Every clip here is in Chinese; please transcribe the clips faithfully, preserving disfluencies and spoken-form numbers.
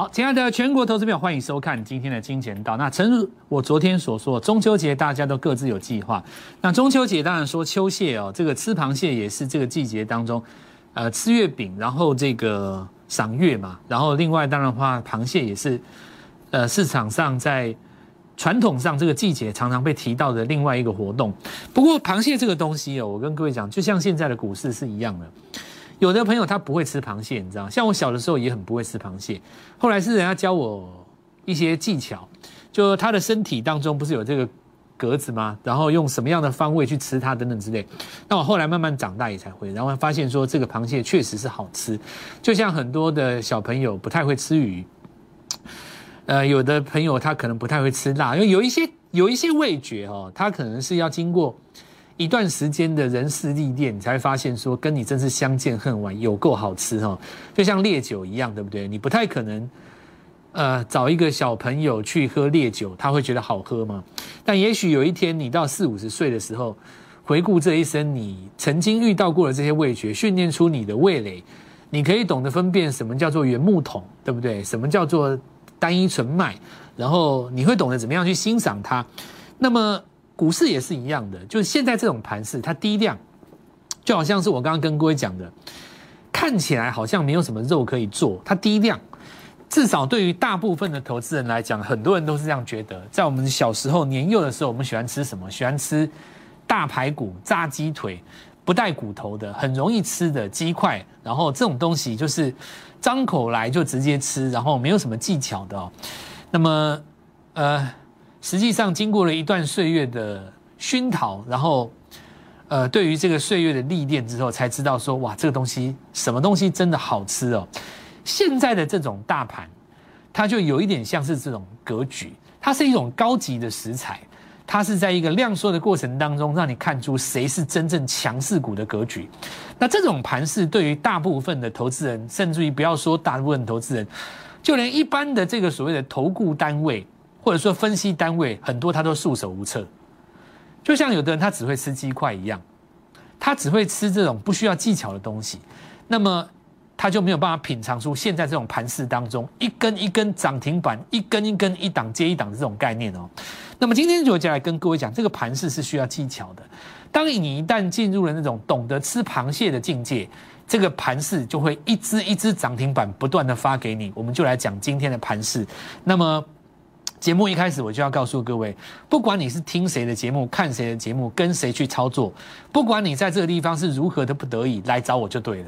好，亲爱的全国投资朋友，欢迎收看今天的金钱道。那诚如我昨天所说，中秋节大家都各自有计划。那中秋节当然说秋蟹哦，这个吃螃蟹也是这个季节当中，呃，吃月饼，然后这个赏月嘛。然后另外当然的话，螃蟹也是，呃，市场上在传统上这个季节常常被提到的另外一个活动。不过螃蟹这个东西哦，我跟各位讲，就像现在的股市是一样的。有的朋友他不会吃螃蟹，你知道，像我小的时候也很不会吃螃蟹，后来是人家教我一些技巧，就他的身体当中不是有这个格子吗？然后用什么样的方位去吃它等等之类。那我后来慢慢长大也才会，然后发现说这个螃蟹确实是好吃，就像很多的小朋友不太会吃鱼，呃，有的朋友他可能不太会吃辣，因为有一些有一些味觉哦，他可能是要经过一段时间的人事历练，你才会发现说跟你真是相见恨晚，有够好吃哦，就像烈酒一样，对不对？你不太可能，呃，找一个小朋友去喝烈酒，他会觉得好喝吗？但也许有一天你到四五十岁的时候，回顾这一生，你曾经遇到过的这些味觉，训练出你的味蕾，你可以懂得分辨什么叫做原木桶，对不对？什么叫做单一纯麦，然后你会懂得怎么样去欣赏它。那么股市也是一样的，就是现在这种盘势，它低量，就好像是我刚刚跟各位讲的，看起来好像没有什么肉可以做，它低量，至少对于大部分的投资人来讲，很多人都是这样觉得。在我们小时候年幼的时候，我们喜欢吃什么？喜欢吃大排骨、炸鸡腿，不带骨头的，很容易吃的鸡块，然后这种东西就是张口来就直接吃，然后没有什么技巧的哦。那么，呃。实际上，经过了一段岁月的熏陶，然后，呃，对于这个岁月的历练之后，才知道说，哇，这个东西什么东西真的好吃哦。现在的这种大盘，它就有一点像是这种格局，它是一种高级的食材，它是在一个量缩的过程当中，让你看出谁是真正强势股的格局。那这种盘势，对于大部分的投资人，甚至于不要说大部分投资人，就连一般的这个所谓的投顾单位，或者说分析单位，很多他都束手无策，就像有的人他只会吃鸡块一样，他只会吃这种不需要技巧的东西，那么他就没有办法品尝出现在这种盘势当中一根一根涨停板，一根一根一档接一档的这种概念哦。那么今天就接下来跟各位讲，这个盘势是需要技巧的，当你一旦进入了那种懂得吃螃蟹的境界，这个盘势就会一只一只涨停板不断的发给你。我们就来讲今天的盘势。那么节目一开始我就要告诉各位，不管你是听谁的节目，看谁的节目，跟谁去操作，不管你在这个地方是如何的不得已，来找我就对了。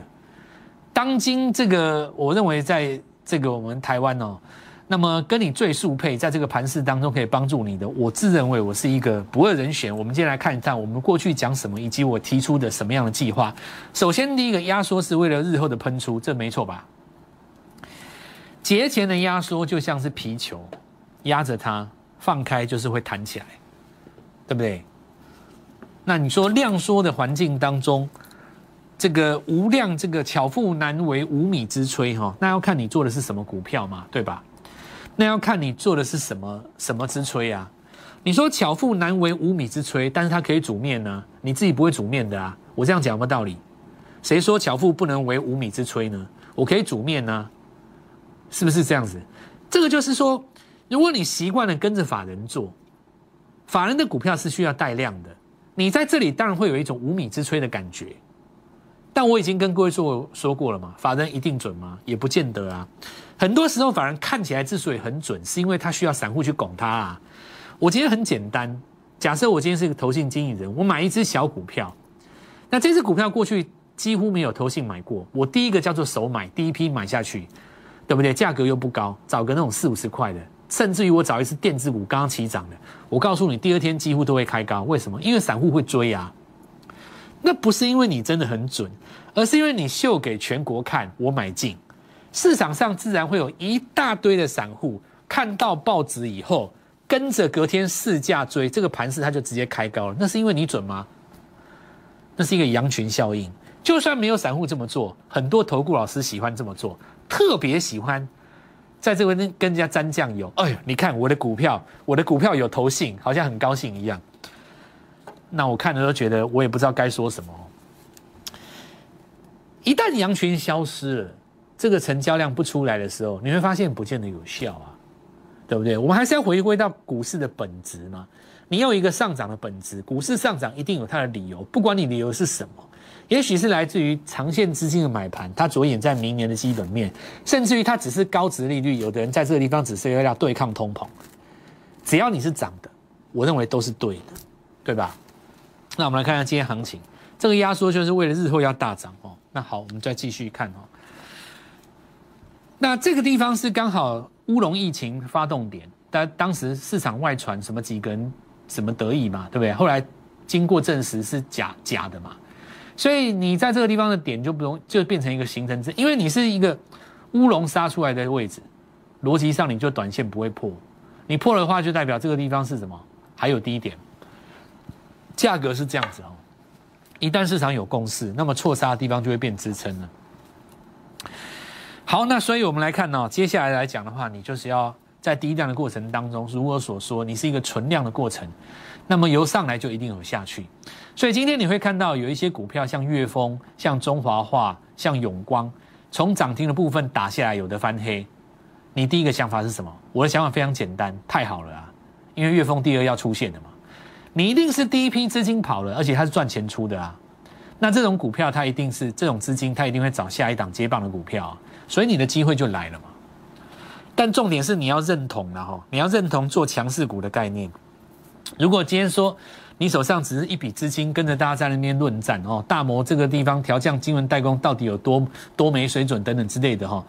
当今这个，我认为在这个我们台湾哦，那么跟你最速配，在这个盘势当中可以帮助你的，我自认为我是一个不二人选。我们今天来看一看我们过去讲什么，以及我提出的什么样的计划。首先第一个，压缩是为了日后的喷出，这没错吧？节前的压缩就像是皮球，压着它放开就是会弹起来，对不对？那你说量缩的环境当中，这个无量，这个巧妇难为无米之炊哈，那要看你做的是什么股票嘛，对吧？那要看你做的是什么什么之炊啊。你说巧妇难为无米之炊，但是它可以煮面呢，你自己不会煮面的啊。我这样讲有没有道理？谁说巧妇不能为无米之炊呢？我可以煮面呢，是不是这样子？这个就是说，如果你习惯了跟着法人做，法人的股票是需要带量的，你在这里当然会有一种无米之炊的感觉。但我已经跟各位说说过了嘛，法人一定准吗？也不见得啊。很多时候法人看起来之所以很准，是因为他需要散户去拱他啊。我今天很简单，假设我今天是个投信经理人，我买一只小股票，那这只股票过去几乎没有投信买过，我第一个叫做首买，第一批买下去，对不对？价格又不高，找个那种四五十块的。甚至于我找一次电子股刚刚起涨的，我告诉你，第二天几乎都会开高。为什么？因为散户会追啊。那不是因为你真的很准，而是因为你秀给全国看，我买进，市场上自然会有一大堆的散户看到报纸以后，跟着隔天市价追，这个盘势它就直接开高了。那是因为你准吗？那是一个羊群效应。就算没有散户这么做，很多投顾老师喜欢这么做，特别喜欢。在这边跟人家沾酱油，哎呦，你看我的股票，我的股票有投信，好像很高兴一样。那我看了都觉得，我也不知道该说什么。一旦羊群消失了，这个成交量不出来的时候，你会发现不见得有效啊，对不对？我们还是要回归到股市的本质嘛。你有一个上涨的本质，股市上涨一定有它的理由，不管你理由是什么，也许是来自于长线资金的买盘，它着眼在明年的基本面，甚至于它只是高殖利率，有的人在这个地方只是要对抗通膨。只要你是涨的，我认为都是对的，对吧？那我们来看一下今天行情，这个压缩就是为了日后要大涨哦。那好，我们再继续看哦。那这个地方是刚好乌龙疫情发动点，但当时市场外传什么几个人什么得意嘛，对不对？后来经过证实是假假的嘛，所以你在这个地方的点就不用就变成一个形成值，因为你是一个乌龙杀出来的位置，逻辑上你就短线不会破，你破的话就代表这个地方是什么？还有低点。价格是这样子哦，一旦市场有共识，那么错杀的地方就会变支撑了。好，那所以我们来看哦，接下来来讲的话，你就是要在低量的过程当中，如我所说，你是一个存量的过程，那么由上来就一定有下去。所以今天你会看到有一些股票，像粤丰、像中华化、像永光，从涨停的部分打下来，有的翻黑。你第一个想法是什么？我的想法非常简单，太好了啊，因为粤丰第二要出现的嘛。你一定是第一批资金跑了，而且它是赚钱出的啊。那这种股票它一定是这种资金，它一定会找下一档接棒的股票啊，所以你的机会就来了嘛。但重点是你要认同啦齁，你要认同做强势股的概念。如果今天说你手上只是一笔资金跟着大家在那边论战哦，大摩这个地方调降晶圆代工到底有多多没水准等等之类的齁，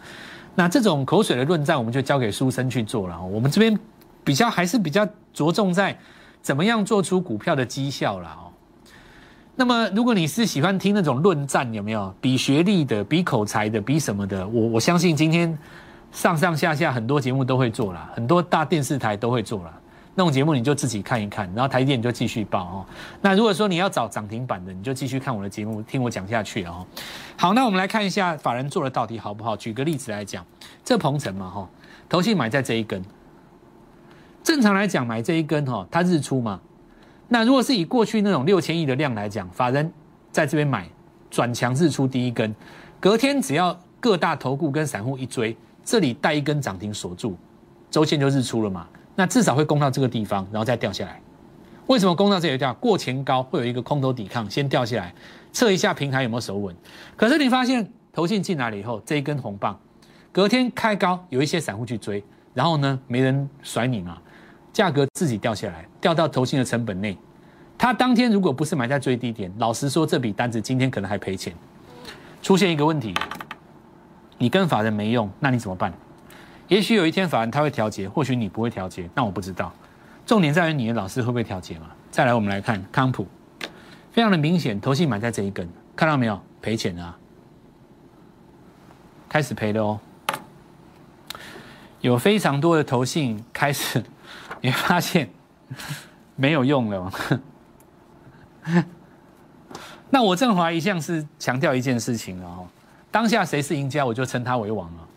那这种口水的论战我们就交给书生去做了齁。我们这边比较还是比较着重在怎么样做出股票的绩效啦哦？那么如果你是喜欢听那种论战，有没有比学历的、比口才的、比什么的？我我相信今天上上下下很多节目都会做啦，很多大电视台都会做啦。那种节目你就自己看一看，然后台积电你就继续报哦。那如果说你要找涨停板的，你就继续看我的节目，听我讲下去哦。好，那我们来看一下法人做的到底好不好？举个例子来讲，这鹏程嘛哈，投信买在这一根。正常来讲，买这一根哈，它日出嘛。那如果是以过去那种六千亿的量来讲，法人在这边买转强日出第一根，隔天只要各大投顾跟散户一追，这里带一根涨停锁住，周线就日出了嘛。那至少会攻到这个地方，然后再掉下来。为什么攻到这里掉？过前高会有一个空头抵抗，先掉下来，测一下平台有没有手稳。可是你发现投信进来了以后，这一根红棒，隔天开高有一些散户去追，然后呢没人甩你嘛。价格自己掉下来，掉到投信的成本内。他当天如果不是买在最低点，老实说，这笔单子今天可能还赔钱。出现一个问题，你跟法人没用，那你怎么办？也许有一天法人他会调节，或许你不会调节，那我不知道。重点在于你的老师会不会调节嘛？再来，我们来看康普，非常的明显，投信买在这一根，看到没有？赔钱啊，开始赔了哦。有非常多的投信开始。你发现没有用了那我振华一向是强调一件事情了哦，当下谁是赢家，我就称他为王了。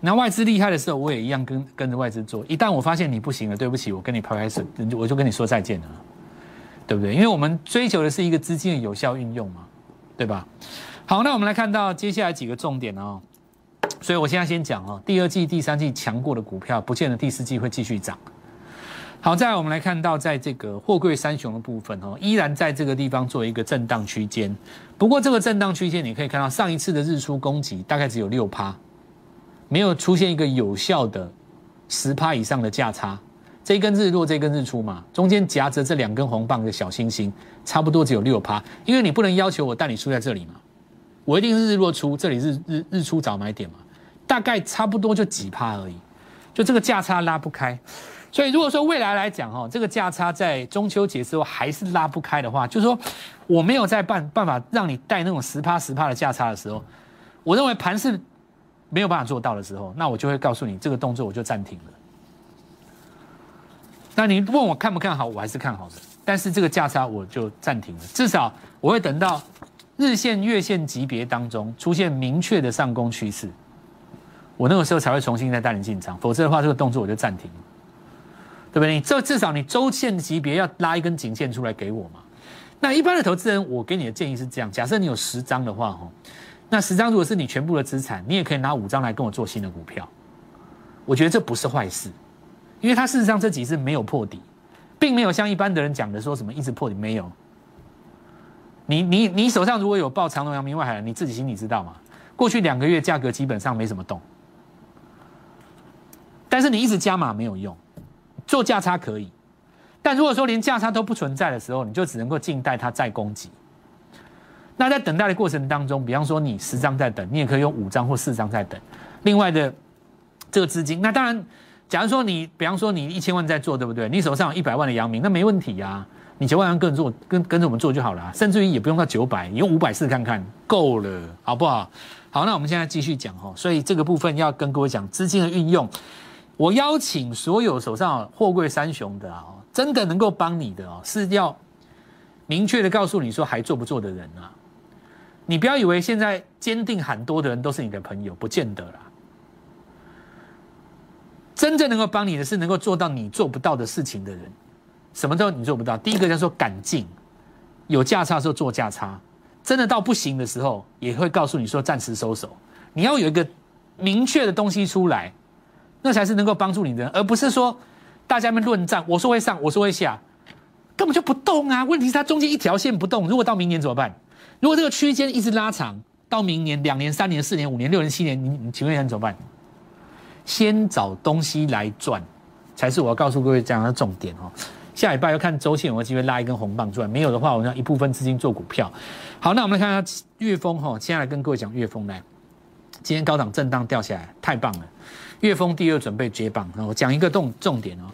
那外资厉害的时候，我也一样跟跟着外资做。一旦我发现你不行了，对不起，我跟你拍拍手，我就跟你说再见了，对不对？因为我们追求的是一个资金的有效运用嘛，对吧？好，那我们来看到接下来几个重点哦。所以我现在先讲哦，第二季、第三季强过的股票，不见得第四季会继续涨。好，再来我们来看到，在这个货柜三雄的部分哦，依然在这个地方做一个震荡区间。不过这个震荡区间，你可以看到上一次的日出攻击大概只有 百分之六， 没有出现一个有效的 百分之十 以上的价差。这一根日落，这一根日出嘛，中间夹着这两根红棒的小星星，差不多只有 百分之六， 因为你不能要求我带你出在这里嘛，我一定是日落出，这里日日日出早买点嘛。大概差不多就几趴而已，就这个价差拉不开，所以如果说未来来讲哈，这个价差在中秋节之后还是拉不开的话，就是说我没有在办办法让你带那种十趴十趴的价差的时候，我认为盘是没有办法做到的时候，那我就会告诉你这个动作我就暂停了。那你问我看不看好，我还是看好的，但是这个价差我就暂停了，至少我会等到日线、月线级别当中出现明确的上攻趋势。我那个时候才会重新再带你进场，否则的话，这个动作我就暂停，对不对？你至少你周线级别要拉一根颈线出来给我嘛。那一般的投资人，我给你的建议是这样：假设你有十张的话，那十张如果是你全部的资产，你也可以拿五张来跟我做新的股票，我觉得这不是坏事，因为它事实上这几次没有破底，并没有像一般的人讲的说什么一直破底没有。你你你手上如果有报长荣、阳明、外海，你自己心里知道嘛？过去两个月价格基本上没什么动，但是你一直加码没有用，做价差可以，但如果说连价差都不存在的时候，你就只能够静待它再攻击。那在等待的过程当中，比方说你十张在等，你也可以用五张或四张在等。另外的这个资金，那当然，假如说你，比方说你一千万在做，对不对？你手上有一百万的阳明，那没问题啊，你九万跟着做，跟跟着我们做就好了、啊，甚至于也不用到九百，你用五百四看看，够了，好不好？好，那我们现在继续讲哦。所以这个部分要跟各位讲资金的运用，我邀请所有手上货柜三雄的啊，真的能够帮你的哦，是要明确的告诉你说还做不做的人啊。你不要以为现在坚定喊多的人都是你的朋友，不见得啦。真正能够帮你的是能够做到你做不到的事情的人。什么都你做不到，第一个叫做敢进，有价差的时候做价差，真的到不行的时候也会告诉你说暂时收手。你要有一个明确的东西出来，那才是能够帮助你的人，而不是说大家们论战，我说会上，我说会下，根本就不动啊。问题是它中间一条线不动，如果到明年怎么办？如果这个区间一直拉长，到明年两年、三年、四年、五年、六年、七年，你你请问你怎么办？先找东西来赚，才是我要告诉各位讲的重点哦。下礼拜要看周线有没有机会拉一根红棒出来，没有的话，我要一部分资金做股票。好，那我们来看一下月峰哈，接下来跟各位讲月峰来。今天高档震荡掉下来，太棒了。月峰第二准备接棒，我讲一个重重点哦。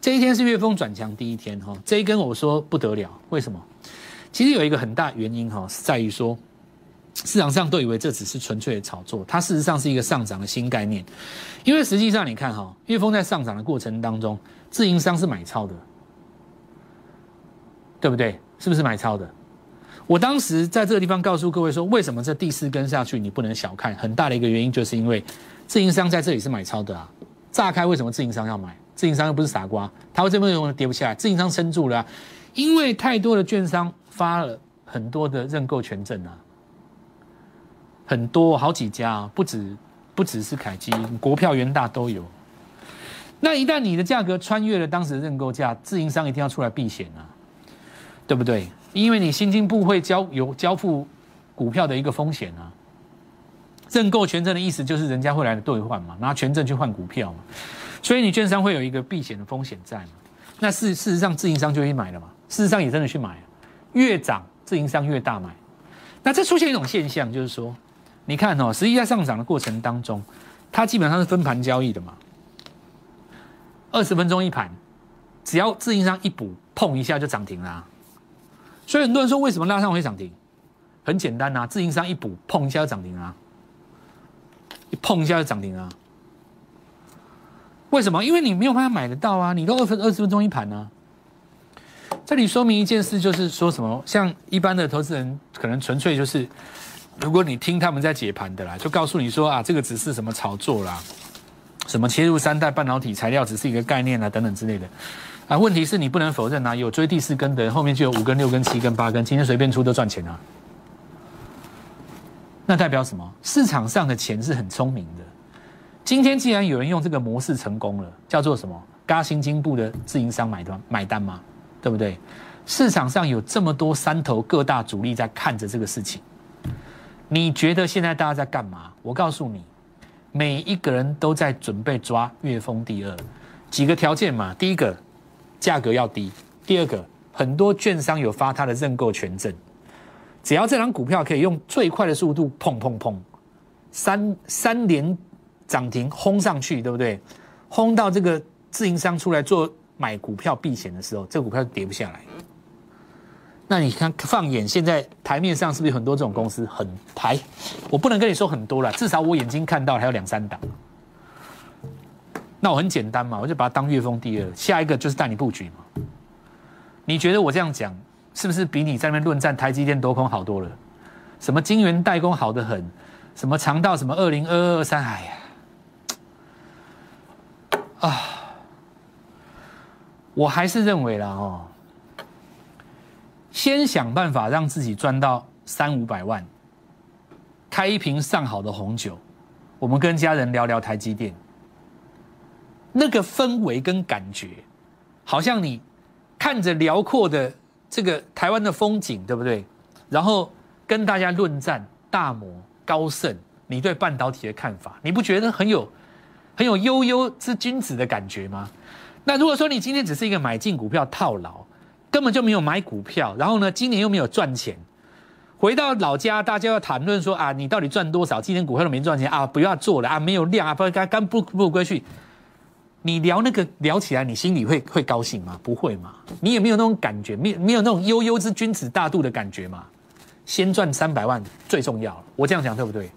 这一天是月峰转强第一天哈，这一根我说不得了，为什么？其实有一个很大原因哈，是在于说，市场上都以为这只是纯粹的炒作，它事实上是一个上涨的新概念。因为实际上你看哈，月峰在上涨的过程当中，自营商是买超的，对不对？是不是买超的？我当时在这个地方告诉各位说，为什么这第四根下去你不能小看？很大的一个原因就是因为自营商在这里是买超的啊。炸开为什么自营商要买？自营商又不是傻瓜，他会这么容易跌不下来，自营商撑住了啊。因为太多的券商发了很多的认购权证啊，很多好几家啊，不止不只是凯基，国票元大都有。那一旦你的价格穿越了当时的认购价，自营商一定要出来避险啊，对不对？因为你新进部会交有交付股票的一个风险啊。认购权证的意思就是人家会来的兑换嘛，拿权证去换股票嘛，所以你券商会有一个避险的风险在嘛。那事事实上自营商就去买了嘛。事实上也真的去买，越涨自营商越大买。那这出现一种现象，就是说，你看哦，实际在上涨的过程当中，它基本上是分盘交易的嘛，二十分钟一盘，只要自营商一补，碰一下就涨停啦、啊。所以很多人说，为什么拉上会涨停？很简单啊，自营商一补，碰一下就涨停啦、啊，一碰一下就涨停啦、啊。为什么？因为你没有办法买得到啊，你都二分二十分钟一盘啊。这里说明一件事，就是说什么，像一般的投资人可能纯粹就是，如果你听他们在解盘的啦，就告诉你说啊，这个只是什么炒作啦，什么切入三代半导体材料只是一个概念啦、啊、等等之类的，啊，问题是你不能否认啊，有追第四根的人，后面就有五根、六根、七根、八根，今天随便出都赚钱啊，那代表什么？市场上的钱是很聪明的，今天既然有人用这个模式成功了，叫做什么？嘎新金部的自营商买单买单吗？对不对？市场上有这么多山头各大主力在看着这个事情，你觉得现在大家在干嘛？我告诉你，每一个人都在准备抓月峰第二，几个条件嘛。第一个，价格要低；第二个，很多券商有发他的认购权证，只要这张股票可以用最快的速度砰砰砰，三三连涨停轰上去，对不对？轰到这个自营商出来做买股票避险的时候，这个股票就跌不下来。那你看，放眼现在台面上是不是有很多这种公司？很台，我不能跟你说很多啦，至少我眼睛看到还有两三档。那我很简单嘛，我就把它当月峰第二，下一个就是带你布局嘛。你觉得我这样讲，是不是比你在那边论战台积电多空好多了？什么晶圆代工好得很，什么长到什么二零二二三，哎呀，啊！我还是认为啦哦，先想办法让自己赚到三五百万，开一瓶上好的红酒，我们跟家人聊聊台积电，那个氛围跟感觉，好像你看着辽阔的这个台湾的风景，对不对？然后跟大家论战、大摩、高盛，你对半导体的看法，你不觉得很有很有悠悠之君子的感觉吗？那如果说你今天只是一个买进股票套牢，根本就没有买股票，然后呢，今年又没有赚钱。回到老家，大家要谈论说啊，你到底赚多少？今天股票都没赚钱啊，不要做了啊，没有量啊，不干干不不归去。你聊那个聊起来，你心里会会高兴吗？不会嘛？你也没有那种感觉，没有没有那种悠悠之君子大度的感觉嘛？先赚三百万最重要了，我这样讲对不对？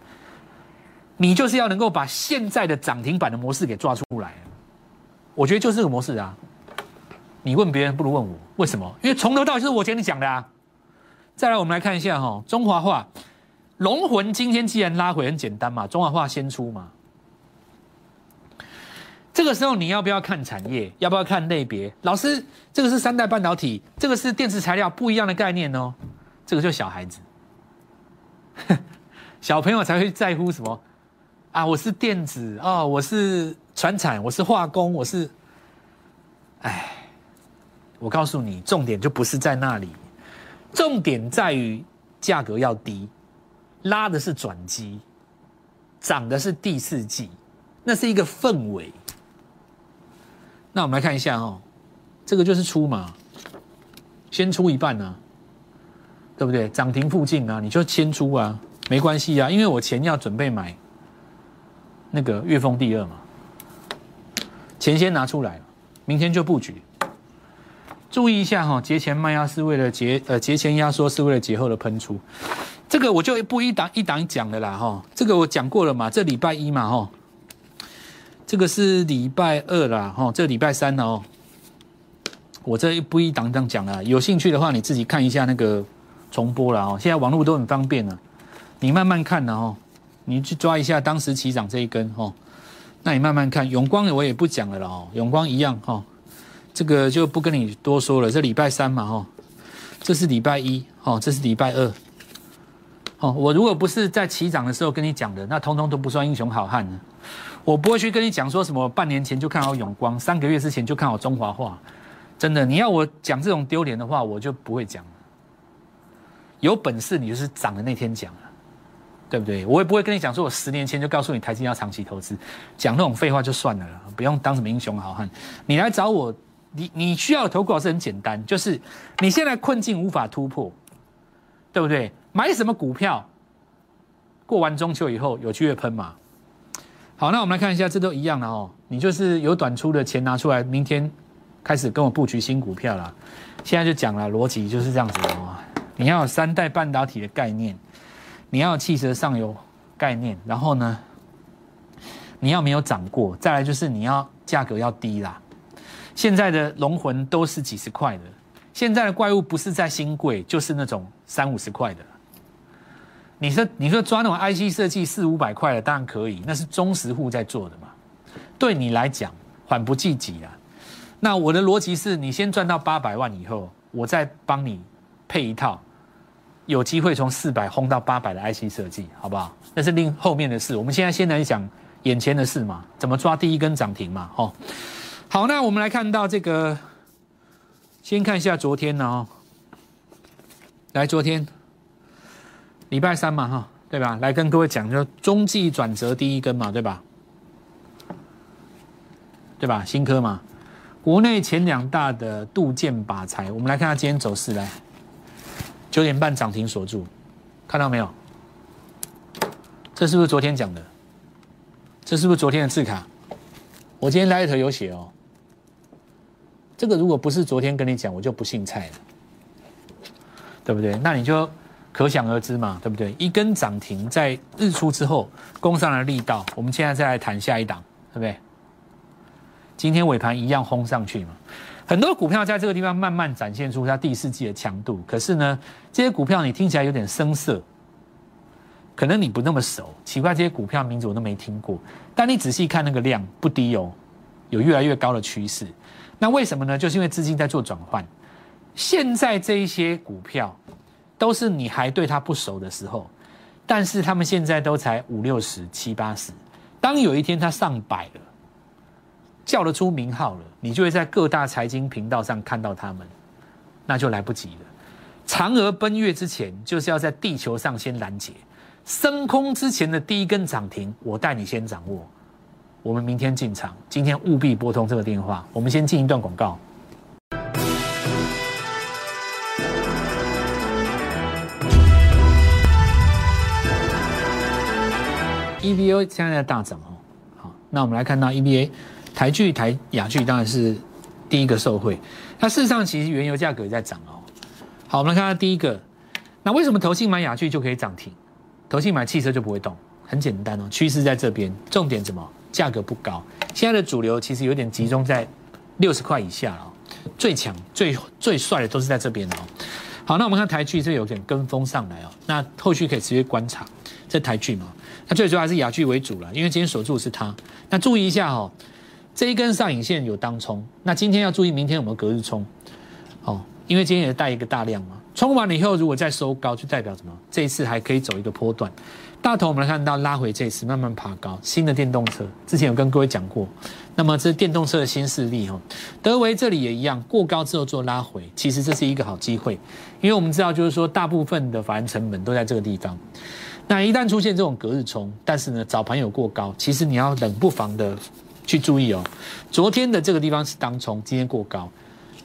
你就是要能够把现在的涨停板的模式给抓出来，我觉得就是这个模式啊。你问别人不如问我，为什么？因为从头到尾就是我跟你讲的啊。再来，我们来看一下哈，中华化、龙魂今天既然拉回，很简单嘛，中华化先出嘛。这个时候你要不要看产业？要不要看类别？老师，这个是三代半导体，这个是电池材料，不一样的概念哦。这个就小孩子，小朋友才会在乎什么啊？我是电子哦，我是传产，我是化工，我是……哎，我告诉你，重点就不是在那里。重点在于价格要低，拉的是转机，涨的是第四季，那是一个氛围。那我们来看一下哦，这个就是出嘛，先出一半啊，对不对？涨停附近啊，你就先出啊，没关系啊，因为我钱要准备买那个月峰第二嘛，钱先拿出来了，明天就布局。注意一下哈，节前卖压是为了节呃节前压缩是为了节后的喷出，这个我就不一档一档讲的啦哈，这个我讲过了嘛，这礼拜一嘛哈，这个是礼拜二啦哈，这礼拜三了哦，我这不一档档讲了，有兴趣的话你自己看一下那个重播啦哦，现在网络都很方便了，你慢慢看啦哦，你去抓一下当时起涨这一根哦，那你慢慢看，永光我也不讲了啦哦，永光一样哈。这个就不跟你多说了，这礼拜三嘛，哈，这是礼拜一，哈，这是礼拜二，哦，我如果不是在起涨的时候跟你讲的，那通通都不算英雄好汉了。我不会去跟你讲说什么半年前就看好永光，三个月之前就看好中华化，真的，你要我讲这种丢脸的话，我就不会讲了。有本事你就是涨的那天讲了，对不对？我也不会跟你讲说我十年前就告诉你台积电要长期投资，讲那种废话就算了啦，不用当什么英雄好汉。你来找我。你你需要的投稿是很简单，就是你现在困境无法突破，对不对？买什么股票？过完中秋以后有机会喷嘛？好，那我们来看一下，这都一样了哦。你就是有短出的钱拿出来，明天开始跟我布局新股票啦。现在就讲了，逻辑就是这样子哦。你要有三代半导体的概念，你要有汽车上游概念，然后呢，你要没有涨过，再来就是你要价格要低啦。现在的龙魂都是几十块的，现在的怪物不是在新贵，就是那种三五十块的。你说你说抓那种 I C 设计四五百块的，当然可以，那是中实户在做的嘛。对你来讲，缓不济急啊。那我的逻辑是你先赚到八百万以后，我再帮你配一套，有机会从四百轰到八百的 I C 设计，好不好？那是另后面的事。我们现在先来讲眼前的事嘛，怎么抓第一根涨停嘛，哦。好，那我们来看到这个，先看一下昨天呢哦，来昨天礼拜三嘛哈，对吧？来跟各位讲，就中继转折第一根嘛，对吧？对吧？新科嘛，国内前两大的镀件靶材，我们来看它今天走势来，九点半涨停锁住，看到没有？这是不是昨天讲的？这是不是昨天的字卡？我今天 Light 有写哦。这个如果不是昨天跟你讲，我就不姓蔡了，对不对？那你就可想而知嘛，对不对？一根涨停在日出之后攻上了力道，我们现在再来谈下一档，对不对？今天尾盘一样轰上去嘛，很多股票在这个地方慢慢展现出它第四季的强度。可是呢，这些股票你听起来有点生涩，可能你不那么熟，奇怪，这些股票名字我都没听过。但你仔细看那个量不低哦，有越来越高的趋势。那为什么呢？就是因为资金在做转换。现在这一些股票都是你还对它不熟的时候，但是他们现在都才五六十、七八十，当有一天它上百了，叫得出名号了，你就会在各大财经频道上看到他们，那就来不及了。嫦娥奔月之前，就是要在地球上先拦截；升空之前的第一根涨停，我带你先掌握。我们明天进场，今天务必拨通这个电话。我们先进一段广告。E V A 现在在大涨哦，好，那我们来看到 E V A 台聚、台亚聚当然是第一个受惠，那事实上其实原油价格也在涨哦。好，我们来看到第一个，那为什么投信买亚聚就可以涨停，投信买汽车就不会动？很简单哦，趋势在这边，重点什么？价格不高，现在的主流其实有点集中在六十块以下哦，最强、最最帅的都是在这边哦。好，那我们看台聚这有点跟风上来哦，那后续可以持续观察这台聚嘛。那最主要还是亚聚为主了，因为今天守住是它。那注意一下哦，这一根上影线有当冲，那今天要注意明天有没有隔日冲哦，因为今天也带一个大量嘛，冲完了以后如果再收高，就代表什么？这一次还可以走一个波段。大头我们来看到拉回这一次，慢慢爬高。新的电动车之前有跟各位讲过，那么这是电动车的新势力哦。德维这里也一样，过高之后做拉回，其实这是一个好机会，因为我们知道就是说大部分的法人成本都在这个地方。那一旦出现这种隔日冲，但是呢早盘有过高，其实你要冷不防的去注意哦。昨天的这个地方是当冲，今天过高。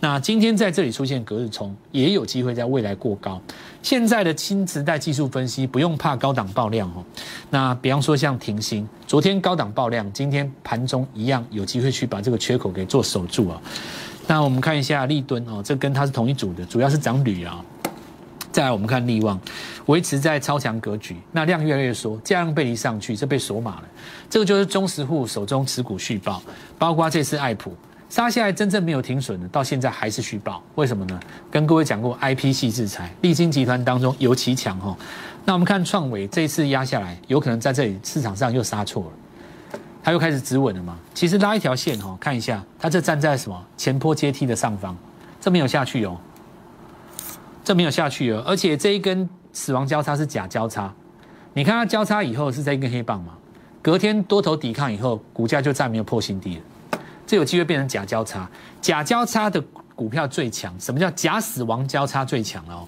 那今天在这里出现隔日冲，也有机会在未来过高。现在的新时代技术分析不用怕高档爆量哦。那比方说像停薪，昨天高档爆量，今天盘中一样有机会去把这个缺口给做守住啊、哦。那我们看一下立敦哦，这跟它是同一组的，主要是涨铝啊。再来我们看力旺，维持在超强格局，那量越来越缩，价量背离上去，这被锁码了。这个就是中实户手中持股续报，包括这次爱普。杀下来真正没有停损的，到现在还是虚报，为什么呢？跟各位讲过 I P 系制裁，力晶集团当中尤其强哈。那我们看创维这一次压下来，有可能在这里市场上又杀错了，它又开始止稳了嘛？其实拉一条线哈，看一下，它这站在什么前坡阶梯的上方，这没有下去哦，这没有下去哦，而且这一根死亡交叉是假交叉，你看它交叉以后是这一根黑棒嘛？隔天多头抵抗以后，股价就再没有破新低了。这有机会变成假交叉，假交叉的股票最强。什么叫假死亡交叉最强哦？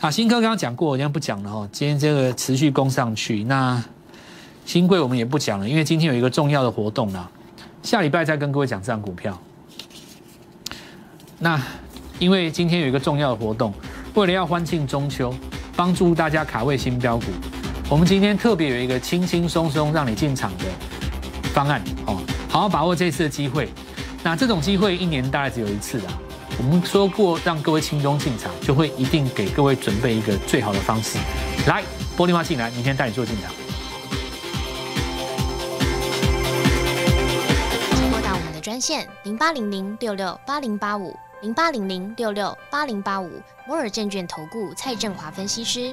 啊，新科刚刚讲过，我今天不讲了哦。今天这个持续攻上去，那新贵我们也不讲了，因为今天有一个重要的活动啦，下礼拜再跟各位讲这档股票。那因为今天有一个重要的活动，为了要欢庆中秋，帮助大家卡位新标股，我们今天特别有一个轻轻松松让你进场的方案哦。好好把握这次的机会，那这种机会一年大概只有一次啊。我们说过让各位轻松进场，就会一定给各位准备一个最好的方式。来，玻璃花进来，明天带你做进场。请拨打我们的专线零八零零六六八零八五零八零零六六八零八五摩尔证券投顾蔡正华分析师。